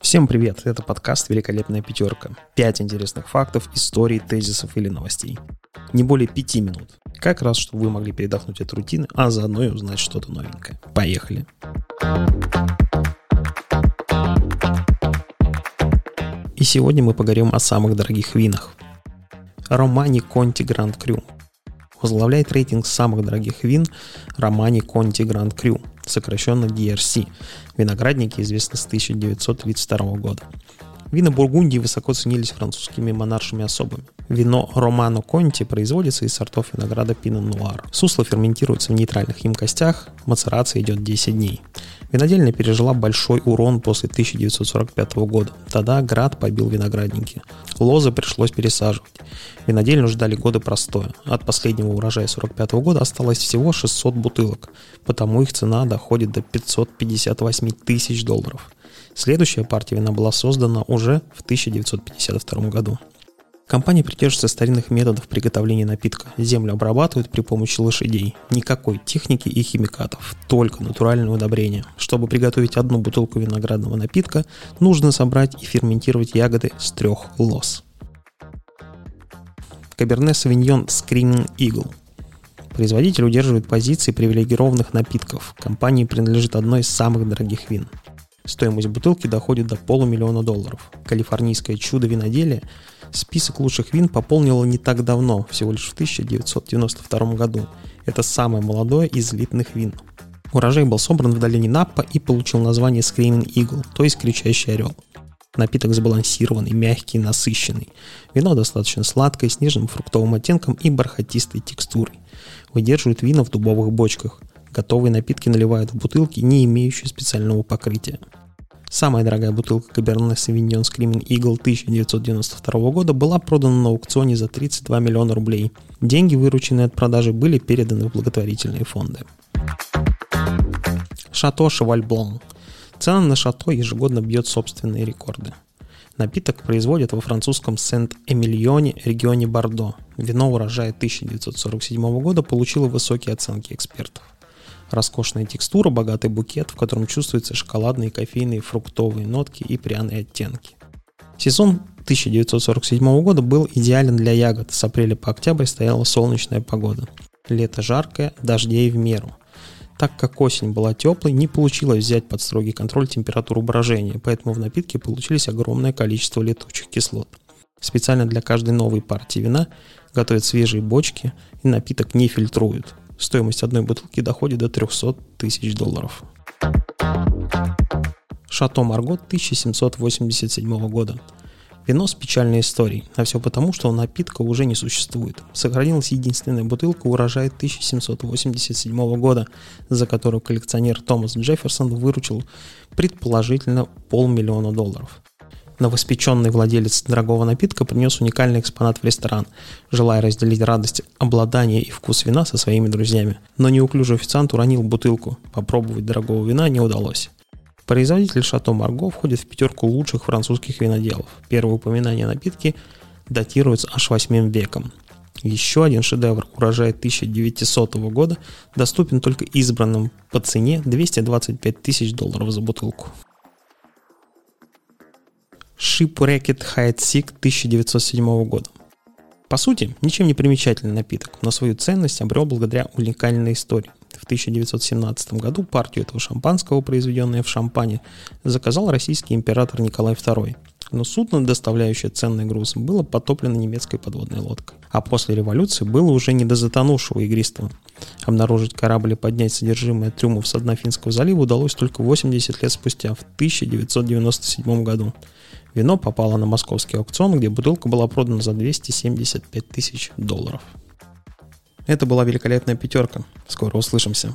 Всем привет! Это подкаст «Великолепная пятерка». 5 интересных фактов, историй, тезисов или новостей. Не более 5 минут. Как раз, чтобы вы могли передохнуть от рутины, а заодно и узнать что-то новенькое. Поехали! И сегодня мы поговорим о самых дорогих винах. Романee-Конти Grand Cru возглавляет рейтинг самых дорогих вин Романee-Конти Grand Cru, сокращенно DRC. Виноградники известны с 1932 года. Вина Бургундии высоко ценились французскими монаршими особами. Вино Романо-Конти производится из сортов винограда Пино Нуар. Сусло ферментируется в нейтральных емкостях, мацерация идет 10 дней. Винодельня пережила большой урон после 1945 года. Тогда град побил виноградники. Лозы пришлось пересаживать. Винодельню ждали годы простоя. От последнего урожая 1945 года осталось всего 600 бутылок, потому их цена доходит до 558 тысяч $558 000. Следующая партия вина была создана уже в 1952 году. Компания придерживается старинных методов приготовления напитка. Землю обрабатывают при помощи лошадей. Никакой техники и химикатов, только натуральные удобрения. Чтобы приготовить одну бутылку виноградного напитка, нужно собрать и ферментировать ягоды с 3 лоз. Cabernet Sauvignon Screaming Eagle. Производитель удерживает позиции привилегированных напитков. Компании принадлежит одно из самых дорогих вин. Стоимость бутылки доходит до $500 000. Калифорнийское чудо виноделия список лучших вин пополнило не так давно, всего лишь в 1992 году. Это самое молодое из литных вин. Урожай был собран в долине Наппа и получил название Screaming Eagle, то есть кричащий орел. Напиток сбалансированный, мягкий, насыщенный. Вино достаточно сладкое, с нежным фруктовым оттенком и бархатистой текстурой. Выдерживают вино в дубовых бочках. Готовые напитки наливают в бутылки, не имеющие специального покрытия. Самая дорогая бутылка Cabernet Sauvignon Screaming Eagle 1992 года была продана на аукционе за $32 миллиона. Деньги, вырученные от продажи, были переданы в благотворительные фонды. Шато Cheval Blanc. Цена на шато ежегодно бьет собственные рекорды. Напиток производят во французском Сент-Эмильоне, регионе Бордо. Вино урожая 1947 года получило высокие оценки экспертов. Роскошная текстура, богатый букет, в котором чувствуются шоколадные, кофейные, фруктовые нотки и пряные оттенки. Сезон 1947 года был идеален для ягод. С апреля по октябрь стояла солнечная погода. Лето жаркое, дождей в меру. Так как осень была теплой, не получилось взять под строгий контроль температуру брожения, поэтому в напитке получилось огромное количество летучих кислот. Специально для каждой новой партии вина готовят свежие бочки и напиток не фильтруют. Стоимость одной бутылки доходит до $300 000. Шато Марго 1787 года. Вино с печальной историей, а все потому, что напитка уже не существует. Сохранилась единственная бутылка урожая 1787 года, за которую коллекционер Томас Джефферсон выручил предположительно $500 000. Новоспеченный владелец дорогого напитка принес уникальный экспонат в ресторан, желая разделить радость обладания и вкус вина со своими друзьями. Но неуклюжий официант уронил бутылку. Попробовать дорогого вина не удалось. Производитель Шато Марго входит в пятерку лучших французских виноделов. Первое упоминание о напитке датируется аж 8 веком. Еще один шедевр урожая 1900 года доступен только избранным по цене $225 000 за бутылку. Shipwrecked Heidsieck 1907 года. По сути, ничем не примечательный напиток, но свою ценность обрел благодаря уникальной истории. В 1917 году партию этого шампанского, произведенное в Шампане, заказал российский император Николай II. Но судно, доставляющее ценный груз, было потоплено немецкой подводной лодкой. А после революции было уже не до затонувшего игристого. Обнаружить корабль и поднять содержимое трюмов с Однофинского залива удалось только 80 лет спустя, в 1997 году. Вино попало на московский аукцион, где бутылка была продана за $275 000. Это была великолепная пятерка. Скоро услышимся.